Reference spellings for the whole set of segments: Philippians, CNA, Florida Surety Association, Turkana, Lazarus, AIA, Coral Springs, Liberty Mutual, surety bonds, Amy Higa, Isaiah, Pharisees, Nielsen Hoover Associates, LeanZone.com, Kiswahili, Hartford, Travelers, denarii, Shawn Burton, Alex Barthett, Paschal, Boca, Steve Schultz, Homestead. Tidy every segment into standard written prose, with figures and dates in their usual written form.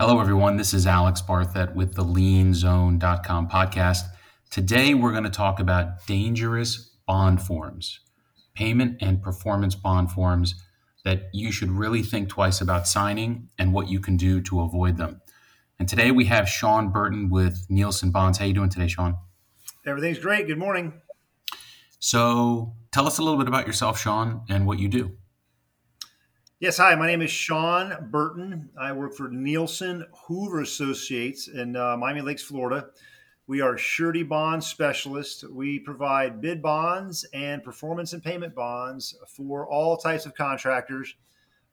Hello, everyone. This is Alex Barthett with the LeanZone.com podcast. Today, we're going to talk about dangerous bond forms, payment and performance bond forms that you should really think twice about signing and what you can do to avoid them. And today we have Shawn Burton with Nielsen Bonds. How are you doing today, Shawn? Everything's great. Good morning. So tell us a little bit about yourself, Shawn, and what you do. Yes, hi, my name is Shawn Burton. I work for Nielsen Hoover Associates in Miami Lakes, Florida. We are surety bond specialists. We provide bid bonds and performance and payment bonds for all types of contractors.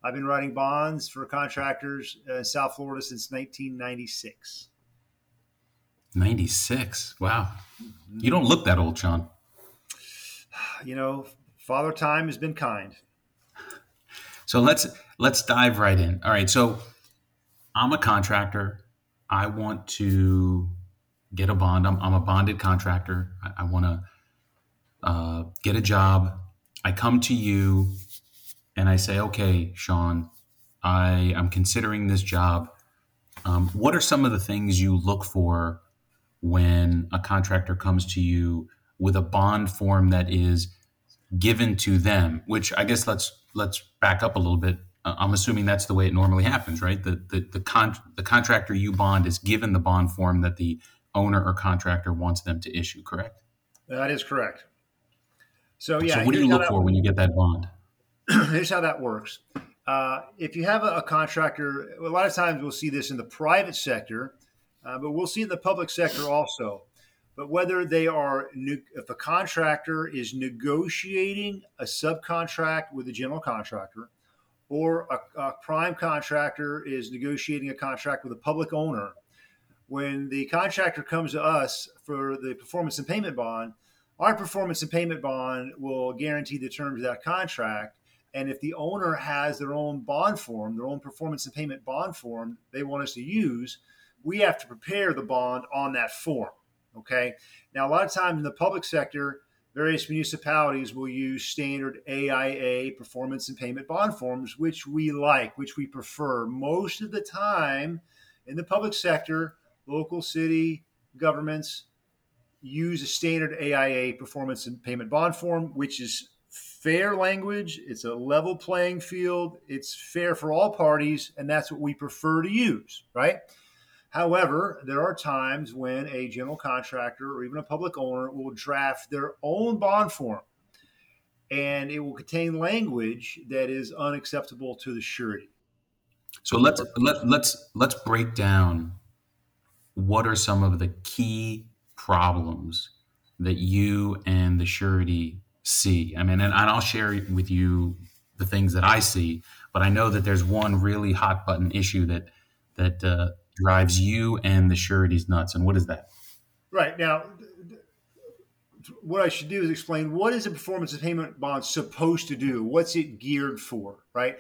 I've been writing bonds for contractors in South Florida since 1996. 96? Wow. You don't look that old, Shawn. You know, Father Time has been kind. So let's dive right in. All right. So I'm a contractor. I want to get a bond. I'm a bonded contractor. I want to get a job. I come to you and I say, okay, Shawn, I'm considering this job. What are some of the things you look for when a contractor comes to you with a bond form that is given to them, which I guess let's back up a little bit. I'm assuming that's the way it normally happens, right? The contractor you bond is given the bond form that the owner or contractor wants them to issue, correct? That is correct. So what do you look for when you get that bond? Here's how that works. If you have a contractor, a lot of times we'll see this in the private sector, but we'll see it in the public sector also. But whether they are, if a contractor is negotiating a subcontract with a general contractor, or a prime contractor is negotiating a contract with a public owner, when the contractor comes to us for the performance and payment bond, our performance and payment bond will guarantee the terms of that contract. And if the owner has their own bond form, their own performance and payment bond form they want us to use, we have to prepare the bond on that form. Okay. Now, a lot of times in the public sector, various municipalities will use standard AIA performance and payment bond forms, which we like, which we prefer. Most of the time in the public sector, local city governments use a standard AIA performance and payment bond form, which is fair language. It's a level playing field. It's fair for all parties. And that's what we prefer to use, right? However, there are times when a general contractor or even a public owner will draft their own bond form, and it will contain language that is unacceptable to the surety. So let's break down what are some of the key problems that you and the surety see. I mean, and I'll share with you the things that I see, but I know that there's one really hot button issue that drives you and the surety's nuts. And what is that? Right. Now, what I should do is explain what is a performance and payment bond supposed to do? What's it geared for, right?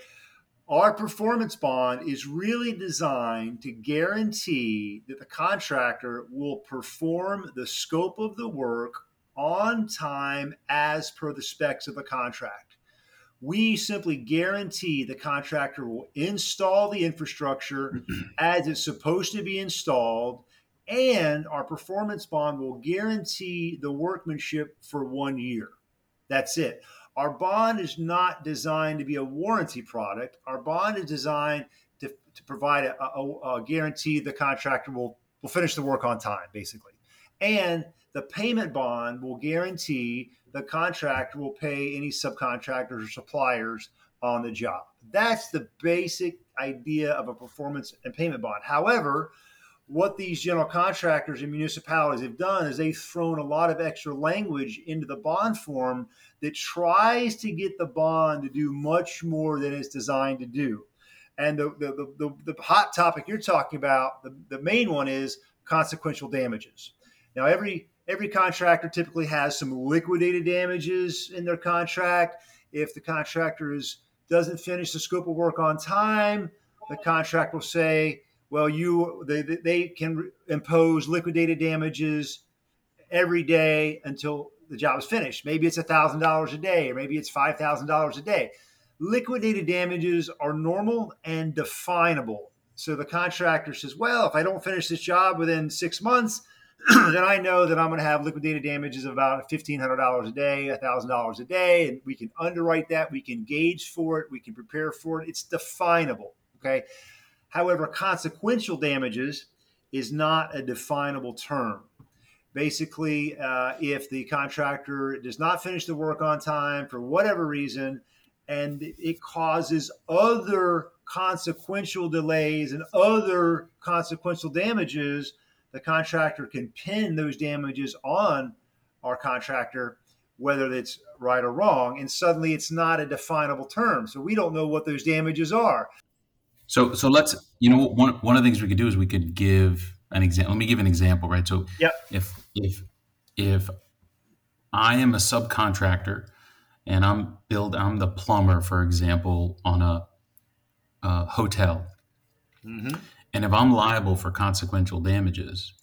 Our performance bond is really designed to guarantee that the contractor will perform the scope of the work on time as per the specs of the contract. We simply guarantee the contractor will install the infrastructure as it's supposed to be installed, and our performance bond will guarantee the workmanship for 1 year. That's it. Our bond is not designed to be a warranty product. Our bond is designed to provide a guarantee the contractor will finish the work on time, basically. And the payment bond will guarantee the contractor will pay any subcontractors or suppliers on the job. That's the basic idea of a performance and payment bond. However, what these general contractors and municipalities have done is they've thrown a lot of extra language into the bond form that tries to get the bond to do much more than it's designed to do. And the hot topic you're talking about, the main one is consequential damages. Now, every contractor typically has some liquidated damages in their contract. If the contractor doesn't finish the scope of work on time, the contract will say, well, they can impose liquidated damages every day until the job is finished. Maybe it's $1,000 a day, or maybe it's $5,000 a day. Liquidated damages are normal and definable. So the contractor says, well, if I don't finish this job within 6 months, then I know that I'm going to have liquidated damages of about $1,500 a day, $1,000 a day. And we can underwrite that. We can gauge for it. We can prepare for it. It's definable. Okay. However, consequential damages is not a definable term. Basically, if the contractor does not finish the work on time for whatever reason, and it causes other consequential delays and other consequential damages, the contractor can pin those damages on our contractor, whether it's right or wrong. And suddenly it's not a definable term. So we don't know what those damages are. So let's, one of the things we could do is we could give an example. Let me give an example, right? So yep. if I am a subcontractor and I'm the plumber, for example, on a hotel. Mm-hmm. And if I'm liable for consequential damages,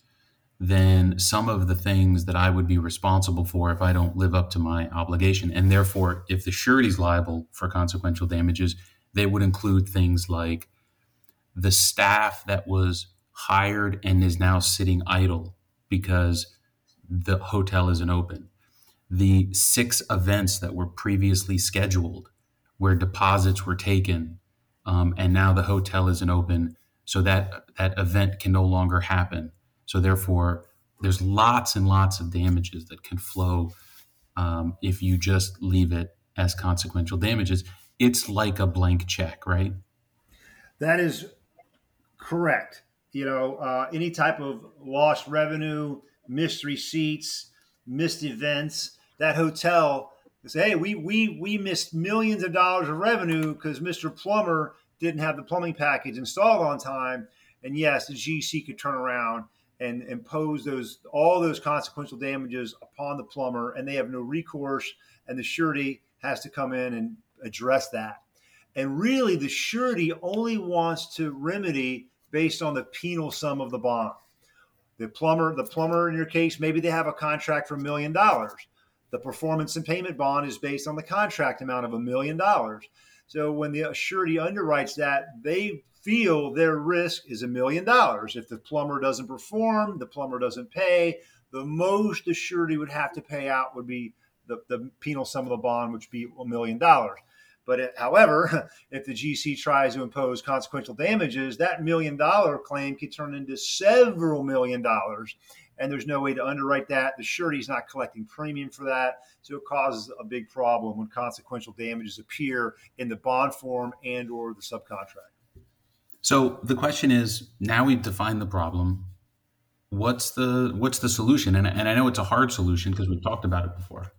then some of the things that I would be responsible for if I don't live up to my obligation, and therefore if the surety's liable for consequential damages, they would include things like the staff that was hired and is now sitting idle because the hotel isn't open. The 6 events that were previously scheduled where deposits were taken, and now the hotel isn't open. So that event can no longer happen. So therefore, there's lots and lots of damages that can flow if you just leave it as consequential damages. It's like a blank check, right? That is correct. Any type of lost revenue, missed receipts, missed events, that hotel say, hey, we missed millions of dollars of revenue because Mr. Plumber didn't have the plumbing package installed on time. And yes, the GC could turn around and impose all those consequential damages upon the plumber, and they have no recourse, and the surety has to come in and address that. And really, the surety only wants to remedy based on the penal sum of the bond. The plumber in your case, maybe they have a contract for $1 million. The performance and payment bond is based on the contract amount of $1 million. So when the surety underwrites that, they feel their risk is $1 million. If the plumber doesn't perform, the plumber doesn't pay, the most the surety would have to pay out would be the penal sum of the bond, which would be $1 million. But however, if the GC tries to impose consequential damages, that $1 million claim could turn into several $1 million, and there's no way to underwrite that. The surety is not collecting premium for that. So it causes a big problem when consequential damages appear in the bond form and or the subcontract. So the question is, now we've defined the problem. What's the solution? And I know it's a hard solution because we've talked about it before.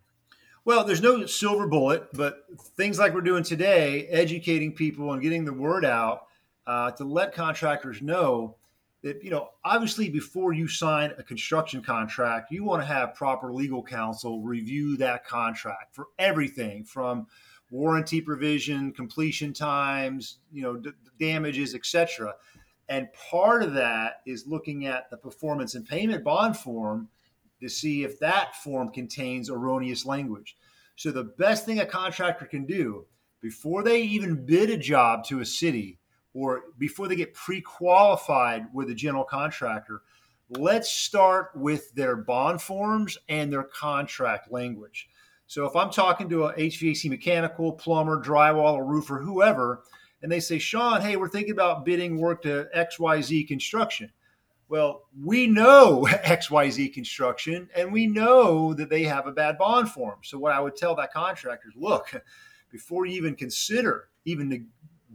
Well, there's no silver bullet, but things like we're doing today, educating people and getting the word out to let contractors know that, obviously before you sign a construction contract, you want to have proper legal counsel review that contract for everything from warranty provision, completion times, damages, etc. And part of that is looking at the performance and payment bond form to see if that form contains erroneous language. So the best thing a contractor can do before they even bid a job to a city, or before they get pre-qualified with a general contractor, let's start with their bond forms and their contract language. So if I'm talking to a HVAC mechanical, plumber, drywaller, roofer, whoever, and they say, Shawn, hey, we're thinking about bidding work to XYZ Construction. Well, we know XYZ Construction, and we know that they have a bad bond form. So what I would tell that contractor is, look, before you even consider even the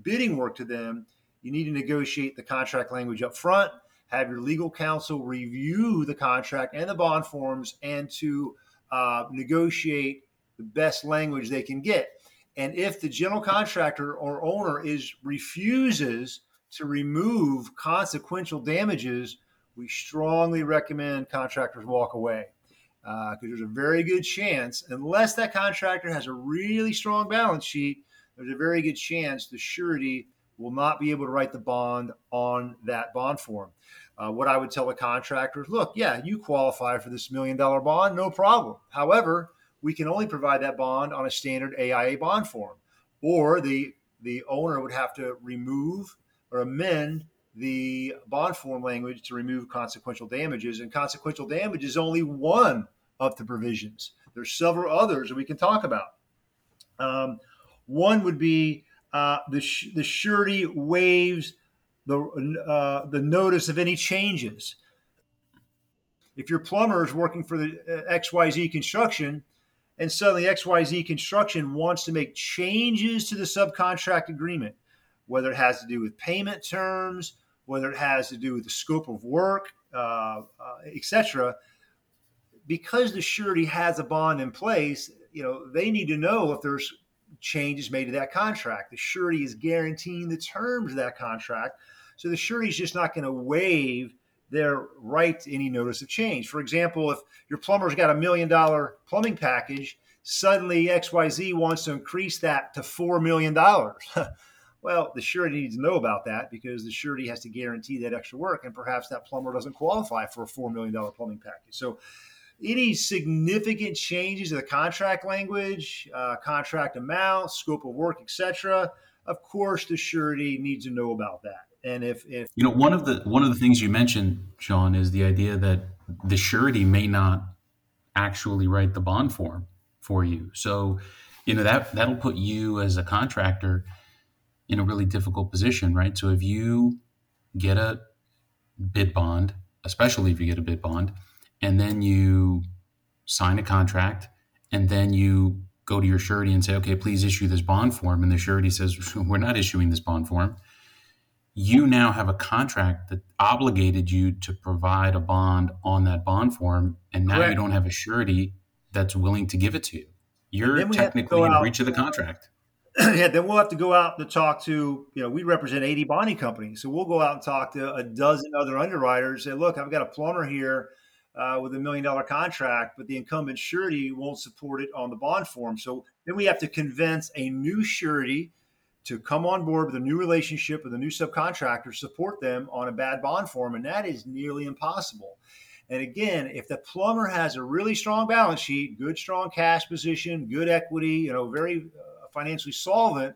bidding work to them, you need to negotiate the contract language up front, have your legal counsel review the contract and the bond forms, and to negotiate the best language they can get. And if the general contractor or owner refuses to remove consequential damages, we strongly recommend contractors walk away because there's a very good chance, unless that contractor has a really strong balance sheet, there's a very good chance the surety will not be able to write the bond on that bond form. What I would tell the contractors, look, yeah, you qualify for this $1 million bond, no problem. However, we can only provide that bond on a standard AIA bond form, or the owner would have to remove or amend the bond form language to remove consequential damages, and consequential damage is only one of the provisions. There's several others that we can talk about. One would be the surety waives the notice of any changes. If your plumber is working for the XYZ Construction and suddenly XYZ Construction wants to make changes to the subcontract agreement, whether it has to do with payment terms, whether it has to do with the scope of work, et cetera, because the surety has a bond in place, you know, they need to know if there's changes made to that contract. The surety is guaranteeing the terms of that contract. So the surety is just not going to waive their right to any notice of change. For example, if your plumber's got $1 million plumbing package, suddenly XYZ wants to increase that to $4 million. Well, the surety needs to know about that because the surety has to guarantee that extra work, and perhaps that plumber doesn't qualify for a $4 million plumbing package. So any significant changes to the contract language, contract amount, scope of work, etc., of course, the surety needs to know about that. And if you know, one of the things you mentioned, Shawn, is the idea that the surety may not actually write the bond form for you. So, you know, that'll put you as a contractor in a really difficult position, right? So if you get a bid bond, especially if you get a bid bond, and then you sign a contract, and then you go to your surety and say, okay, please issue this bond form. And the surety says, we're not issuing this bond form. You now have a contract that obligated you to provide a bond on that bond form. And now Correct. You don't have a surety that's willing to give it to you. You're technically in breach of the contract. Yeah, then we'll have to go out to talk to, you know, we represent 80 bonding companies. So we'll go out and talk to a dozen other underwriters and say, look, I've got a plumber here with $1 million contract, but the incumbent surety won't support it on the bond form. So then we have to convince a new surety to come on board with a new relationship with a new subcontractor, support them on a bad bond form. And that is nearly impossible. And again, if the plumber has a really strong balance sheet, good, strong cash position, good equity, you know, very financially solvent,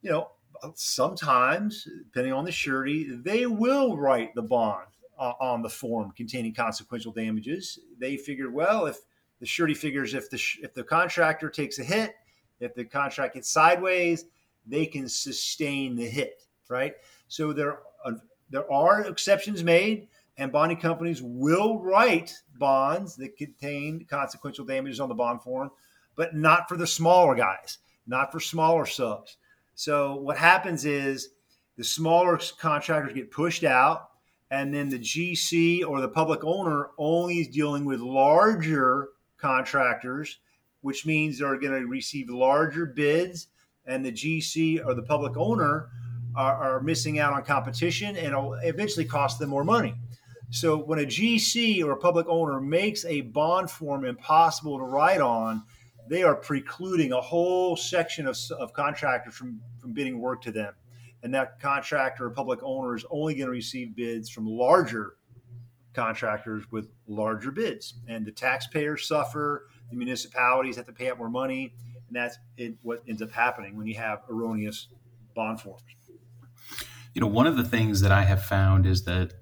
you know, sometimes depending on the surety, they will write the bond on the form containing consequential damages. They figured, well, if the surety figures, if the contractor takes a hit, if the contract gets sideways, they can sustain the hit, right? So there are exceptions made, and bonding companies will write bonds that contain consequential damages on the bond form, but not for the smaller guys, not for smaller subs. So what happens is the smaller contractors get pushed out, and then the GC or the public owner only is dealing with larger contractors, which means they're going to receive larger bids, and the GC or the public owner are missing out on competition, and it'll eventually cost them more money. So when a GC or a public owner makes a bond form impossible to write on, they are precluding a whole section of contractors from bidding work to them. And that contractor or public owner is only going to receive bids from larger contractors with larger bids. And the taxpayers suffer, the municipalities have to pay out more money. And that's what ends up happening when you have erroneous bond forms. You know, one of the things that I have found is that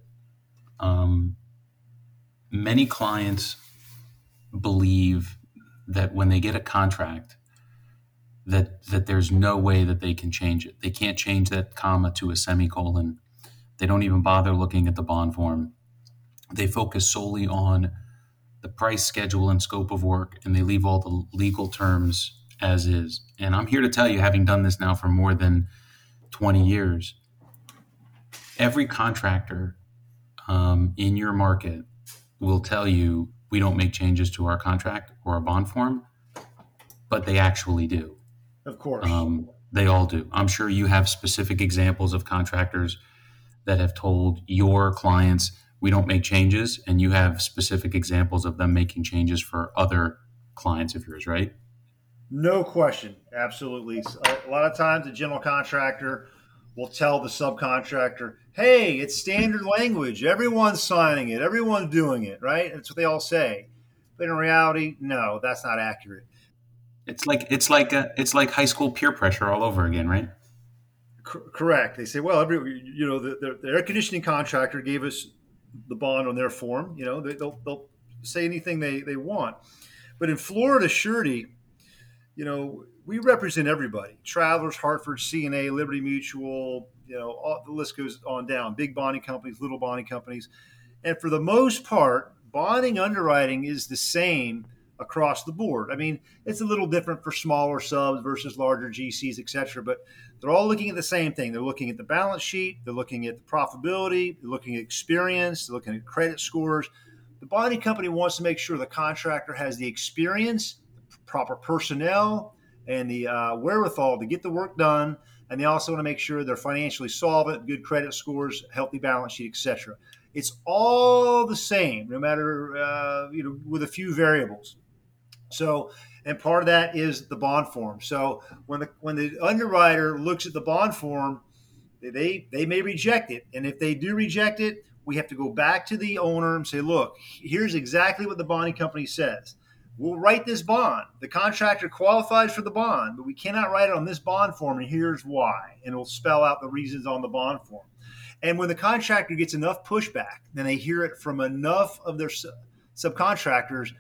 many clients believe that when they get a contract, that there's no way that they can change it. They can't change that comma to a semicolon. They don't even bother looking at the bond form. They focus solely on the price, schedule, and scope of work, and they leave all the legal terms as is. And I'm here to tell you, having done this now for more than 20 years, every contractor in your market will tell you, we don't make changes to our contract or our bond form, but they actually do. Of course. They all do. I'm sure you have specific examples of contractors that have told your clients, we don't make changes, and you have specific examples of them making changes for other clients of yours, right? No question. Absolutely. A lot of times the general contractor will tell the subcontractor, hey, it's standard language. Everyone's signing it. Everyone's doing it, right? That's what they all say. But in reality, no, that's not accurate. It's like high school peer pressure all over again, right? Correct. They say, well, the air conditioning contractor gave us the bond on their form. You know, they'll say anything they want. But in Florida surety, you know, we represent everybody: Travelers, Hartford, CNA, Liberty Mutual. You know, the list goes on down. Big bonding companies, little bonding companies, and for the most part, bonding underwriting is the same across the board. I mean, it's a little different for smaller subs versus larger GCs, et cetera, but they're all looking at the same thing. They're looking at the balance sheet. They're looking at the profitability. They're looking at experience. They're looking at credit scores. The bonding company wants to make sure the contractor has the experience, the proper personnel, and the wherewithal to get the work done. And they also want to make sure they're financially solvent, good credit scores, healthy balance sheet, et cetera. It's all the same, no matter, with a few variables. So, and part of that is the bond form. So when the underwriter looks at the bond form, they may reject it. And if they do reject it, we have to go back to the owner and say, look, here's exactly what the bonding company says. We'll write this bond. The contractor qualifies for the bond, but we cannot write it on this bond form, and here's why. And it'll spell out the reasons on the bond form. And when the contractor gets enough pushback, then they hear it from enough of their subcontractors,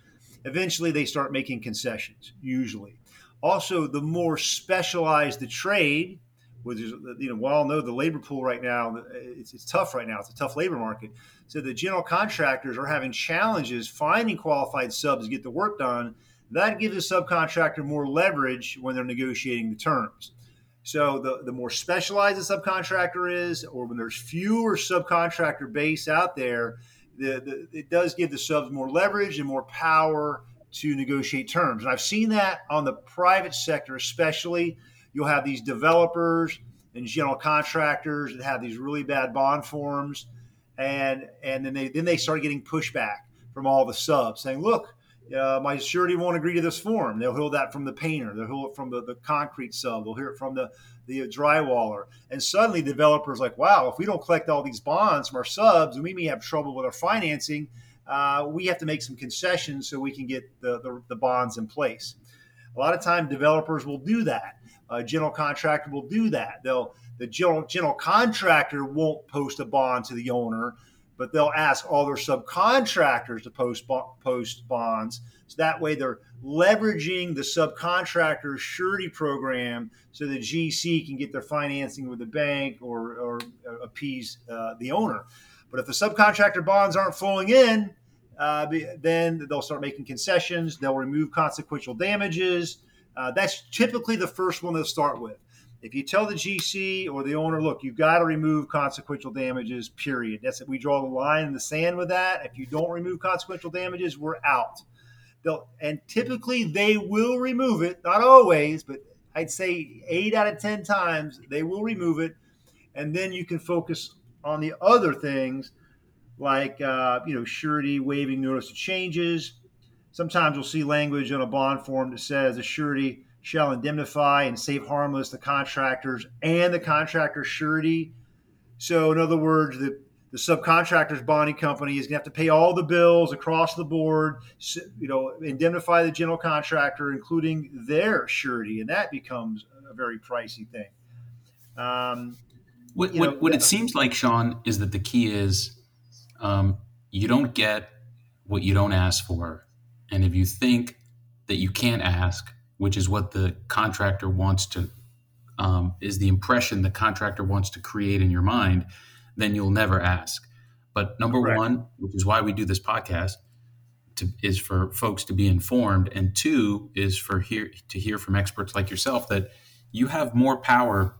eventually they start making concessions, usually. Also, the more specialized the trade, which is, we all know the labor pool right now, it's tough right now. It's a tough labor market. So the general contractors are having challenges finding qualified subs to get the work done. That gives a subcontractor more leverage when they're negotiating the terms. So the more specialized the subcontractor is, or when there's fewer subcontractor base out there, it does give the subs more leverage and more power to negotiate terms. And I've seen that on the private sector especially. You'll have these developers and general contractors that have these really bad bond forms, and then they start getting pushback from all the subs saying, look, my surety won't agree to this form. They'll hear that from the painter. They'll hear it from the concrete sub. They'll hear it from the drywaller. And suddenly developers like, wow, if we don't collect all these bonds from our subs, and we may have trouble with our financing, we have to make some concessions so we can get the bonds in place. A lot of time developers will do that. A general contractor will do that. The general contractor won't post a bond to the owner, but they'll ask all their subcontractors to post bonds. So that way they're leveraging the subcontractor surety program so the GC can get their financing with the bank or appease the owner. But if the subcontractor bonds aren't flowing in, then they'll start making concessions. They'll remove consequential damages. That's typically the first one they'll start with. If you tell the GC or the owner, look, you've got to remove consequential damages, period. That's it. We draw the line in the sand with that. If you don't remove consequential damages, we're out. And typically they will remove it. Not always, but I'd say 8 out of 10 times they will remove it. And then you can focus on the other things like, surety waiving notice of changes. Sometimes you'll see language on a bond form that says a surety shall indemnify and save harmless the contractors and the contractor's surety. So in other words, the subcontractor's bonding company is going to have to pay all the bills across the board, indemnify the general contractor, including their surety. And that becomes a very pricey thing. What it seems like, Shawn, is that the key is you don't get what you don't ask for. And if you think that you can't ask, which is what the contractor wants to, is the impression the contractor wants to create in your mind, then you'll never ask. But number Correct. One, which is why we do this podcast, is for folks to be informed. And two is to hear from experts like yourself that you have more power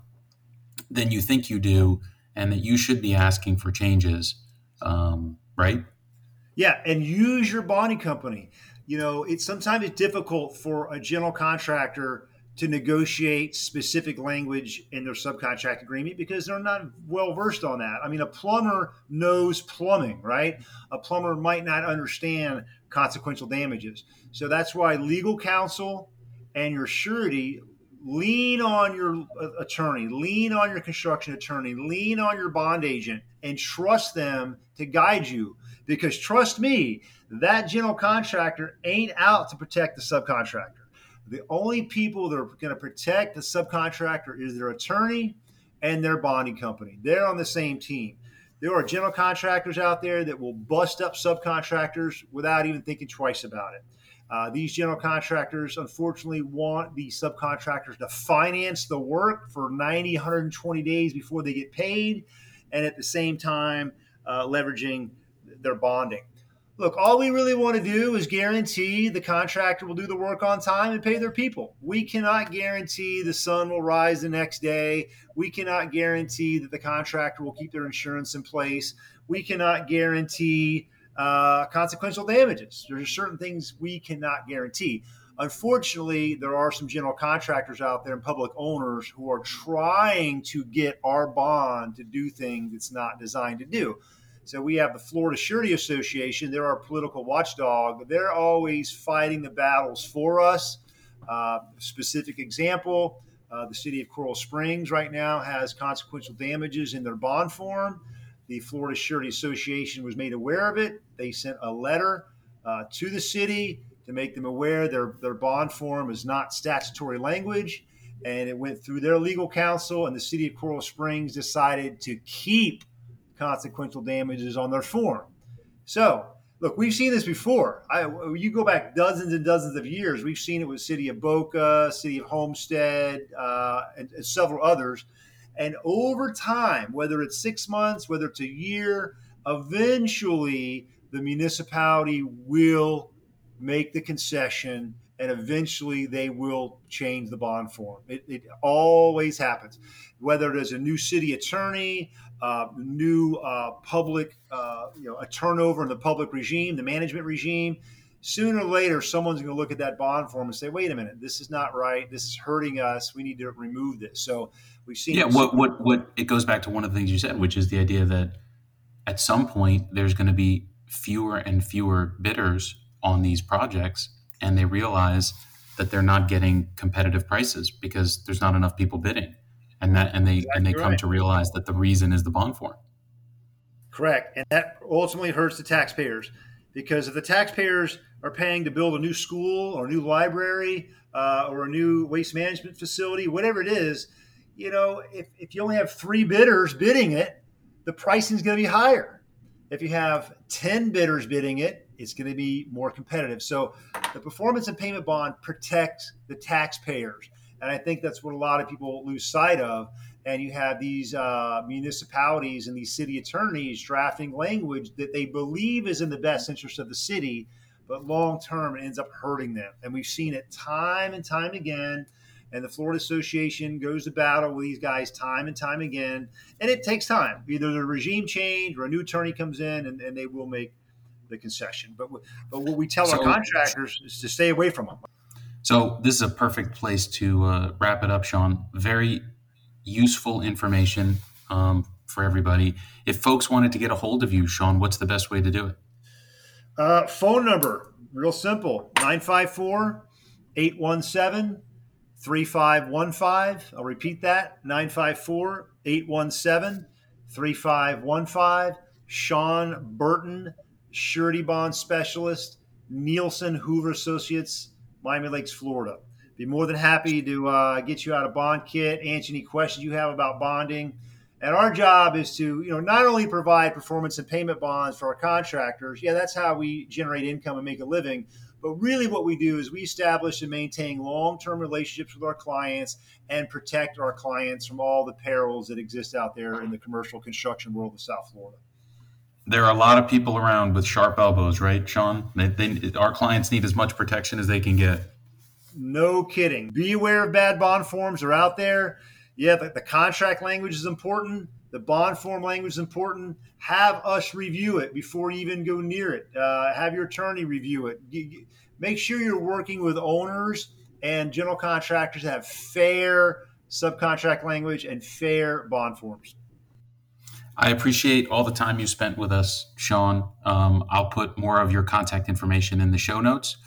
than you think you do and that you should be asking for changes, right? Yeah, and use your bonding company. Sometimes it's difficult for a general contractor to negotiate specific language in their subcontract agreement because they're not well-versed on that. I mean, a plumber knows plumbing, right? A plumber might not understand consequential damages. So that's why legal counsel and your surety lean on your attorney, lean on your construction attorney, lean on your bond agent, and trust them to guide you. Because trust me, that general contractor ain't out to protect the subcontractor. The only people that are going to protect the subcontractor is their attorney and their bonding company. They're on the same team. There are general contractors out there that will bust up subcontractors without even thinking twice about it. These general contractors, unfortunately, want the subcontractors to finance the work for 90, 120 days before they get paid, and at the same time, leveraging their bonding. Look, all we really want to do is guarantee the contractor will do the work on time and pay their people. We cannot guarantee the sun will rise the next day. We cannot guarantee that the contractor will keep their insurance in place. We cannot guarantee consequential damages. There are certain things we cannot guarantee. Unfortunately, there are some general contractors out there and public owners who are trying to get our bond to do things it's not designed to do. So we have the Florida Surety Association. They're our political watchdog. They're always fighting the battles for us. Specific example, the city of Coral Springs right now has consequential damages in their bond form. The Florida Surety Association was made aware of it. They sent a letter to the city to make them aware their bond form is not statutory language. And it went through their legal counsel, and the city of Coral Springs decided to keep consequential damages on their form. So, look, we've seen this before. You go back dozens and dozens of years. We've seen it with city of Boca, city of Homestead, and several others. And over time, whether it's 6 months, whether it's a year, eventually the municipality will make the concession, and eventually they will change the bond form. It always happens. Whether there's a new city attorney, a turnover in the public regime, the management regime, sooner or later, someone's going to look at that bond form and say, wait a minute, this is not right. This is hurting us. We need to remove this. So we've seen. Yeah. What it goes back to one of the things you said, which is the idea that at some point there's going to be fewer and fewer bidders on these projects, and they realize that they're not getting competitive prices because there's not enough people bidding. And they come to realize that the reason is the bond form. Correct. And that ultimately hurts the taxpayers, because if the taxpayers are paying to build a new school or a new library or a new waste management facility, whatever it is, you know, if you only have 3 bidders bidding it, the pricing is going to be higher. If you have 10 bidders bidding it, it's going to be more competitive. So the performance and payment bond protects the taxpayers. And I think that's what a lot of people lose sight of. And you have these municipalities and these city attorneys drafting language that they believe is in the best interest of the city, but long-term it ends up hurting them. And we've seen it time and time again. And the Florida Association goes to battle with these guys time and time again. And it takes time. Either the regime change or a new attorney comes in and they will make the concession. But what we tell our contractors is to stay away from them. So this is a perfect place to wrap it up, Shawn. Very useful information for everybody. If folks wanted to get a hold of you, Shawn, what's the best way to do it? Phone number, real simple, 954-817-3515. I'll repeat that, 954-817-3515. Shawn Burton, Surety Bond Specialist, Nielsen Hoover Associates, Miami Lakes, Florida. Be more than happy to get you out a bond kit, answer any questions you have about bonding. And our job is to, you know, not only provide performance and payment bonds for our contractors. Yeah, that's how we generate income and make a living. But really what we do is we establish and maintain long-term relationships with our clients and protect our clients from all the perils that exist out there in the commercial construction world of South Florida. There are a lot of people around with sharp elbows, right, Shawn? Our clients need as much protection as they can get. No kidding. Be aware of bad bond forms. They're out there. Yeah, the contract language is important. The bond form language is important. Have us review it before you even go near it. Have your attorney review it. Make sure you're working with owners and general contractors that have fair subcontract language and fair bond forms. I appreciate all the time you spent with us, Shawn. I'll put more of your contact information in the show notes.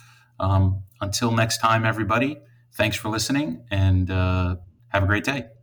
Until next time, everybody, thanks for listening, and have a great day.